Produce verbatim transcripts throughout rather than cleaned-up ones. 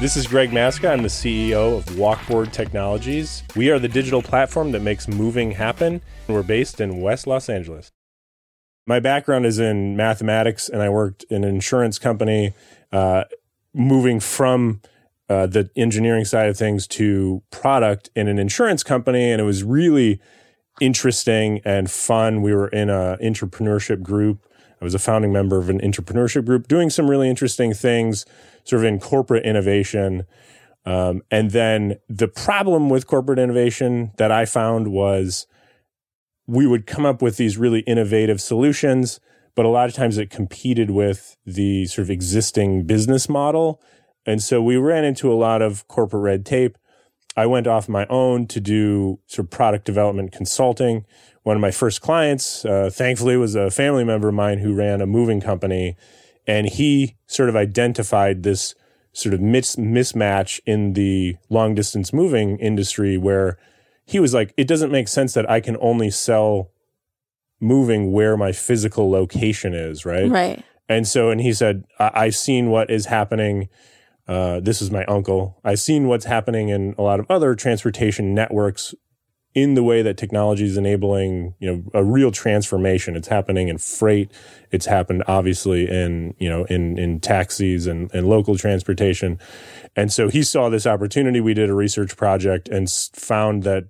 This is Greg Maczka. I'm the C E O of Walkboard Technologies. We are the digital platform that makes moving happen. We're based in West Los Angeles. My background is in mathematics, and I worked in an insurance company, uh, moving from uh, the engineering side of things to product in an insurance company, and it was really interesting and fun. We were in an entrepreneurship group. I was a founding member of an entrepreneurship group doing some really interesting things, sort of in corporate innovation. Um, and then the problem with corporate innovation that I found was we would come up with these really innovative solutions, but a lot of times it competed with the sort of existing business model. And so we ran into a lot of corporate red tape. I went off my own to do sort of product development consulting. One of my first clients, uh, thankfully, was a family member of mine who ran a moving company. And he sort of identified this sort of mis- mismatch in the long distance moving industry where he was like, it doesn't make sense that I can only sell moving where my physical location is, right? Right. And so, and he said, I- I've seen what is happening. Uh, this is my uncle. I've seen what's happening in a lot of other transportation networks in the way that technology is enabling, you know, a real transformation. It's happening in freight. It's happened obviously in, you know, in, in taxis and, and local transportation. And so he saw this opportunity. We did a research project and found that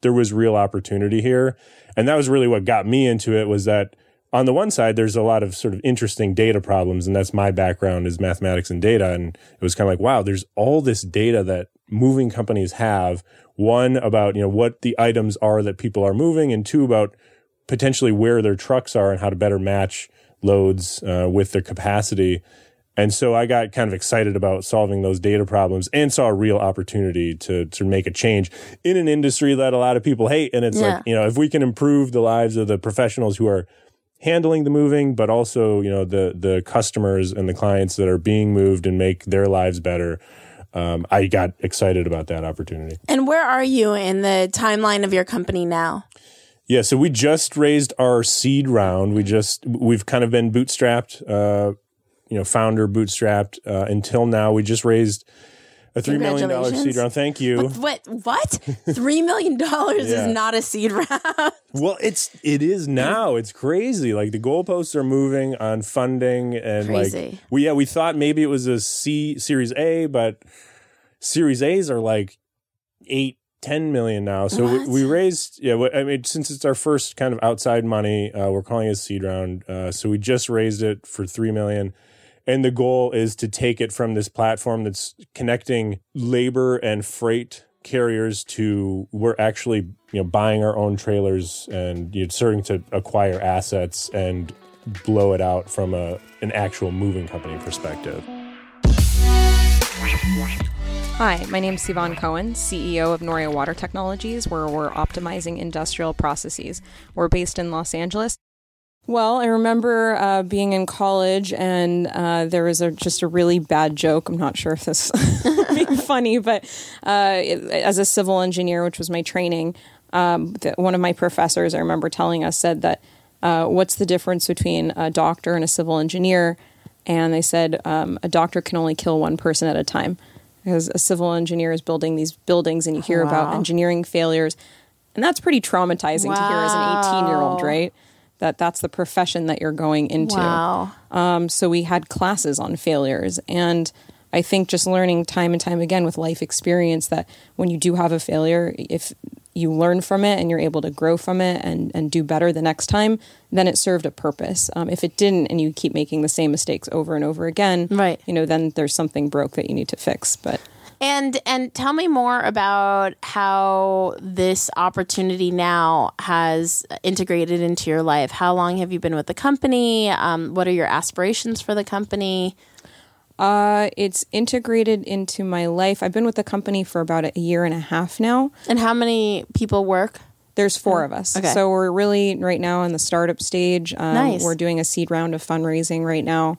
there was real opportunity here. And that was really what got me into it, was that on the one side, there's a lot of sort of interesting data problems, and that's my background is mathematics and data. And it was kind of like, wow, there's all this data that moving companies have, one about, you know, what the items are that people are moving, and two about potentially where their trucks are and how to better match loads uh, with their capacity. And so I got kind of excited about solving those data problems and saw a real opportunity to to make a change in an industry that a lot of people hate. And it's yeah. like, you know, if we can improve the lives of the professionals who are handling the moving, but also, you know, the the customers and the clients that are being moved, and make their lives better. Um, I got excited about that opportunity. And where are you in the timeline of your company now? Yeah, so we just raised our seed round. We just we've kind of been bootstrapped, uh, you know, founder bootstrapped uh, until now. We just raised a three million dollar seed round. Thank you. What? What? what? Three million dollars yeah. is not a seed round. Well, it's it is now. It's crazy. Like the goalposts are moving on funding, and crazy. like we yeah we thought maybe it was a C Series A, but Series A's are like eight ten million now. So we, we raised yeah. I mean, since it's our first kind of outside money, uh, we're calling it a seed round. Uh, so we just raised it for three million. And the goal is to take it from this platform that's connecting labor and freight carriers to, we're actually, you know, buying our own trailers and, you know, starting to acquire assets and blow it out from a an actual moving company perspective. Hi, my name is Sivan Cohen, C E O of Noria Water Technologies, where we're optimizing industrial processes. We're based in Los Angeles. Well, I remember uh, being in college, and uh, there was a, just a really bad joke. I'm not sure if this would be funny, but uh, it, as a civil engineer, which was my training, um, the, one of my professors, I remember telling us, said that, uh, what's the difference between a doctor and a civil engineer? And they said, um, a doctor can only kill one person at a time, because a civil engineer is building these buildings, and you hear wow. about engineering failures. And that's pretty traumatizing wow. to hear as an eighteen-year-old, right? That that's the profession that you're going into. Wow. Um, so we had classes on failures. And I think just learning time and time again with life experience that when you do have a failure, if you learn from it and you're able to grow from it and, and do better the next time, then it served a purpose. Um, if it didn't and you keep making the same mistakes over and over again, right. you know, then there's something broke that you need to fix. But And and tell me more about how this opportunity now has integrated into your life. How long have you been with the company? Um, what are your aspirations for the company? Uh, it's integrated into my life. I've been with the company for about a year and a half now. And how many people work? There's four of us. Okay. So we're really right now in the startup stage. Um, nice. We're doing a seed round of fundraising right now.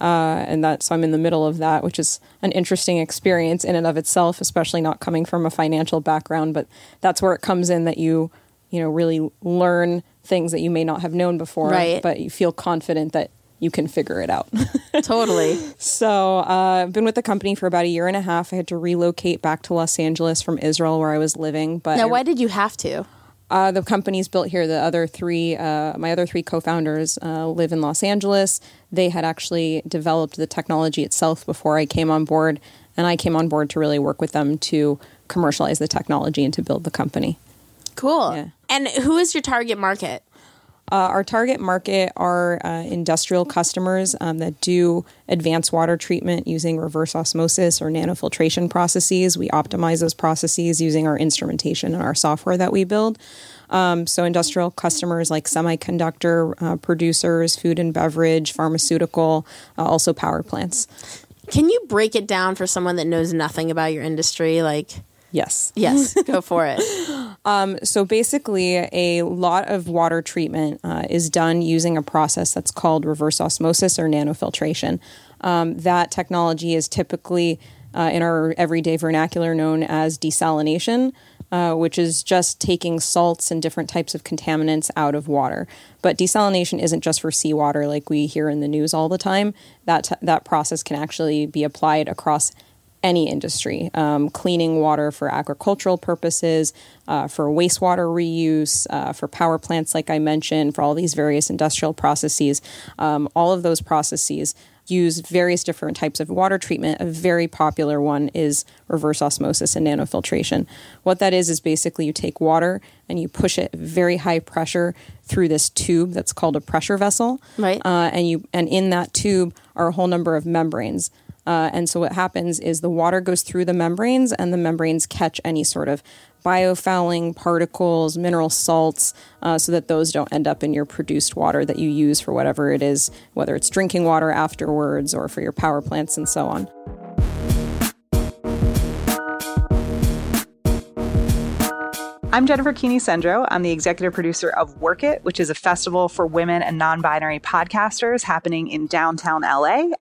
Uh, and that, so I'm in the middle of that, which is an interesting experience in and of itself, especially not coming from a financial background, but that's where it comes in that you, you know, really learn things that you may not have known before, right. but you feel confident that you can figure it out. Totally. So, uh, I've been with the company for about a year and a half. I had to relocate back to Los Angeles from Israel where I was living. But now, why did you have to? Uh, the company's built here. The other three, uh, my other three co-founders uh, live in Los Angeles. They had actually developed the technology itself before I came on board. And I came on board to really work with them to commercialize the technology and to build the company. Cool. Yeah. And who is your target market? Uh, our target market are uh, industrial customers um, that do advanced water treatment using reverse osmosis or nanofiltration processes. We optimize those processes using our instrumentation and our software that we build. Um, so industrial customers like semiconductor uh, producers, food and beverage, pharmaceutical, uh, also power plants. Can you break it down for someone that knows nothing about your industry? Like... Yes. Yes. Go for it. um, so basically, a lot of water treatment uh, is done using a process that's called reverse osmosis or nanofiltration. Um, that technology is typically, uh, in our everyday vernacular, known as desalination, uh, which is just taking salts and different types of contaminants out of water. But desalination isn't just for seawater like we hear in the news all the time. That t- that process can actually be applied across any industry, um, cleaning water for agricultural purposes, uh, for wastewater reuse, uh, for power plants, like I mentioned, for all these various industrial processes. Um, all of those processes use various different types of water treatment. A very popular one is reverse osmosis and nanofiltration. What that is is basically you take water and you push it very high pressure through this tube that's called a pressure vessel. Right. Uh, and you and in that tube are a whole number of membranes. Uh, and so what happens is the water goes through the membranes and the membranes catch any sort of biofouling, particles, mineral salts, uh, so that those don't end up in your produced water that you use for whatever it is, whether it's drinking water afterwards or for your power plants and so on. I'm Jennifer Keeney Sendrow. I'm the executive producer of WorkIt, which is a festival for women and non-binary podcasters happening in downtown L A.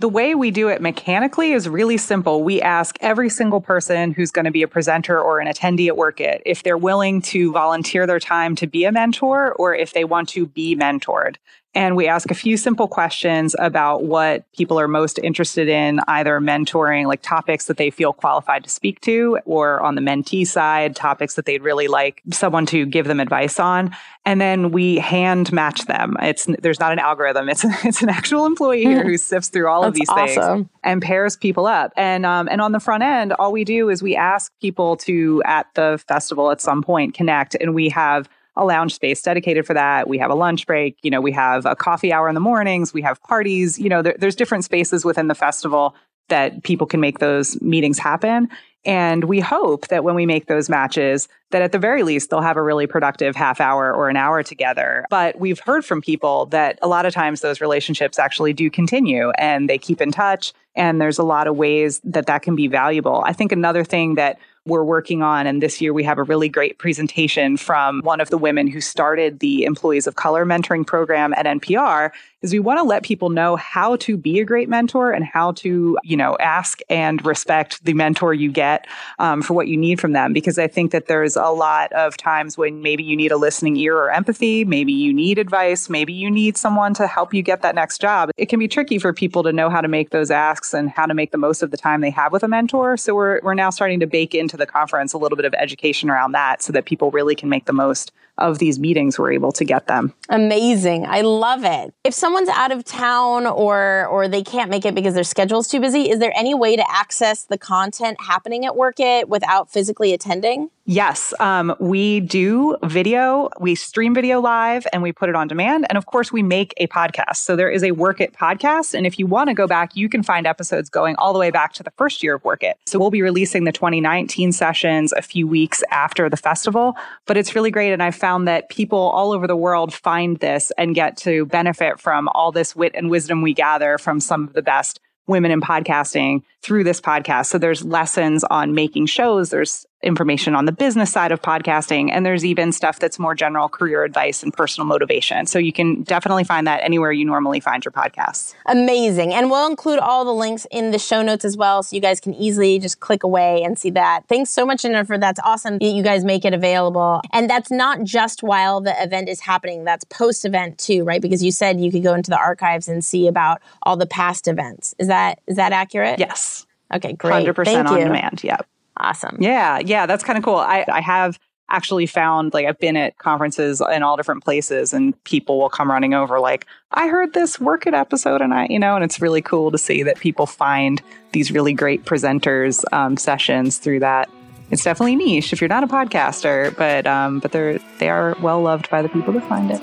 The way we do it mechanically is really simple. We ask every single person who's going to be a presenter or an attendee at WorkIt if they're willing to volunteer their time to be a mentor or if they want to be mentored. And we ask a few simple questions about what people are most interested in, either mentoring, like topics that they feel qualified to speak to, or on the mentee side, topics that they'd really like someone to give them advice on. And then we hand match them. It's there's not an algorithm. It's it's an actual employee here who sifts through all of these awesome. things and pairs people up. And um and on the front end, all we do is we ask people to at the festival at some point connect, and we have a lounge space dedicated for that. We have a lunch break. You know, we have a coffee hour in the mornings. We have parties. You know, there, there's different spaces within the festival that people can make those meetings happen. And we hope that when we make those matches, that at the very least, they'll have a really productive half hour or an hour together. But we've heard from people that a lot of times those relationships actually do continue and they keep in touch. And there's a lot of ways that that can be valuable. I think another thing that we're working on, and this year we have a really great presentation from one of the women who started the Employees of Color Mentoring Program at N P R, is we want to let people know how to be a great mentor and how to, you know, ask and respect the mentor you get um, for what you need from them. Because I think that there's a lot of times when maybe you need a listening ear or empathy, maybe you need advice, maybe you need someone to help you get that next job. It can be tricky for people to know how to make those asks and how to make the most of the time they have with a mentor. So we're we're now starting to bake into into the conference a little bit of education around that so that people really can make the most of these meetings we're able to get them. Amazing. I love it. If someone's out of town or or they can't make it because their schedule's too busy, is there any way to access the content happening at WorkIt without physically attending? Yes. Um, we do video. We stream video live and we put it on demand. And of course, we make a podcast. So there is a WorkIt podcast. And if you want to go back, you can find episodes going all the way back to the first year of WorkIt. So we'll be releasing the twenty nineteen sessions a few weeks after the festival. But it's really great. And I've found that people all over the world find this and get to benefit from all this wit and wisdom we gather from some of the best women in podcasting through this podcast. So there's lessons on making shows. There's information on the business side of podcasting. And there's even stuff that's more general career advice and personal motivation. So you can definitely find that anywhere you normally find your podcasts. Amazing. And we'll include all the links in the show notes as well. So you guys can easily just click away and see that. Thanks so much, Jennifer. That's awesome that you guys make it available. And that's not just while the event is happening. That's post-event too, right? Because you said you could go into the archives and see about all the past events. Is that is that accurate? Yes. Okay, great. one hundred percent Thank on you. Demand. Yep. Awesome. Yeah. Yeah. That's kind of cool. I, I have actually found, like, I've been at conferences in all different places and people will come running over like, I heard this WorkIt episode and I, you know, and it's really cool to see that people find these really great presenters um, sessions through that. It's definitely niche if you're not a podcaster, but, um, but they're, they are well loved by the people that find it.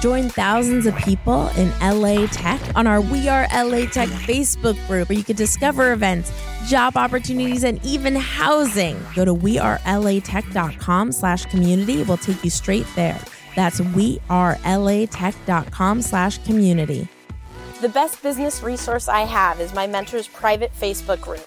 Join thousands of people in L A Tech on our We Are L A Tech Facebook group, where you can discover events, job opportunities, and even housing. Go to wearelatech.com slash community. We'll take you straight there. That's wearelatech.com slash community. The best business resource I have is my mentor's private Facebook group.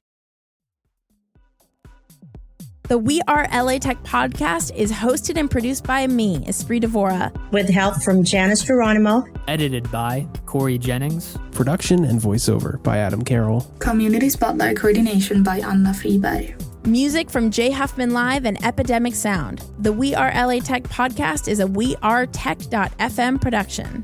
The We Are L A Tech podcast is hosted and produced by me, Espree Devora, with help from Janice Geronimo. Edited by Corey Jennings. Production and voiceover by Adam Carroll. Community Spotlight coordination by Anna Fribe. Music from Jay Huffman Live and Epidemic Sound. The We Are L A Tech podcast is a We Are Tech dot F M production.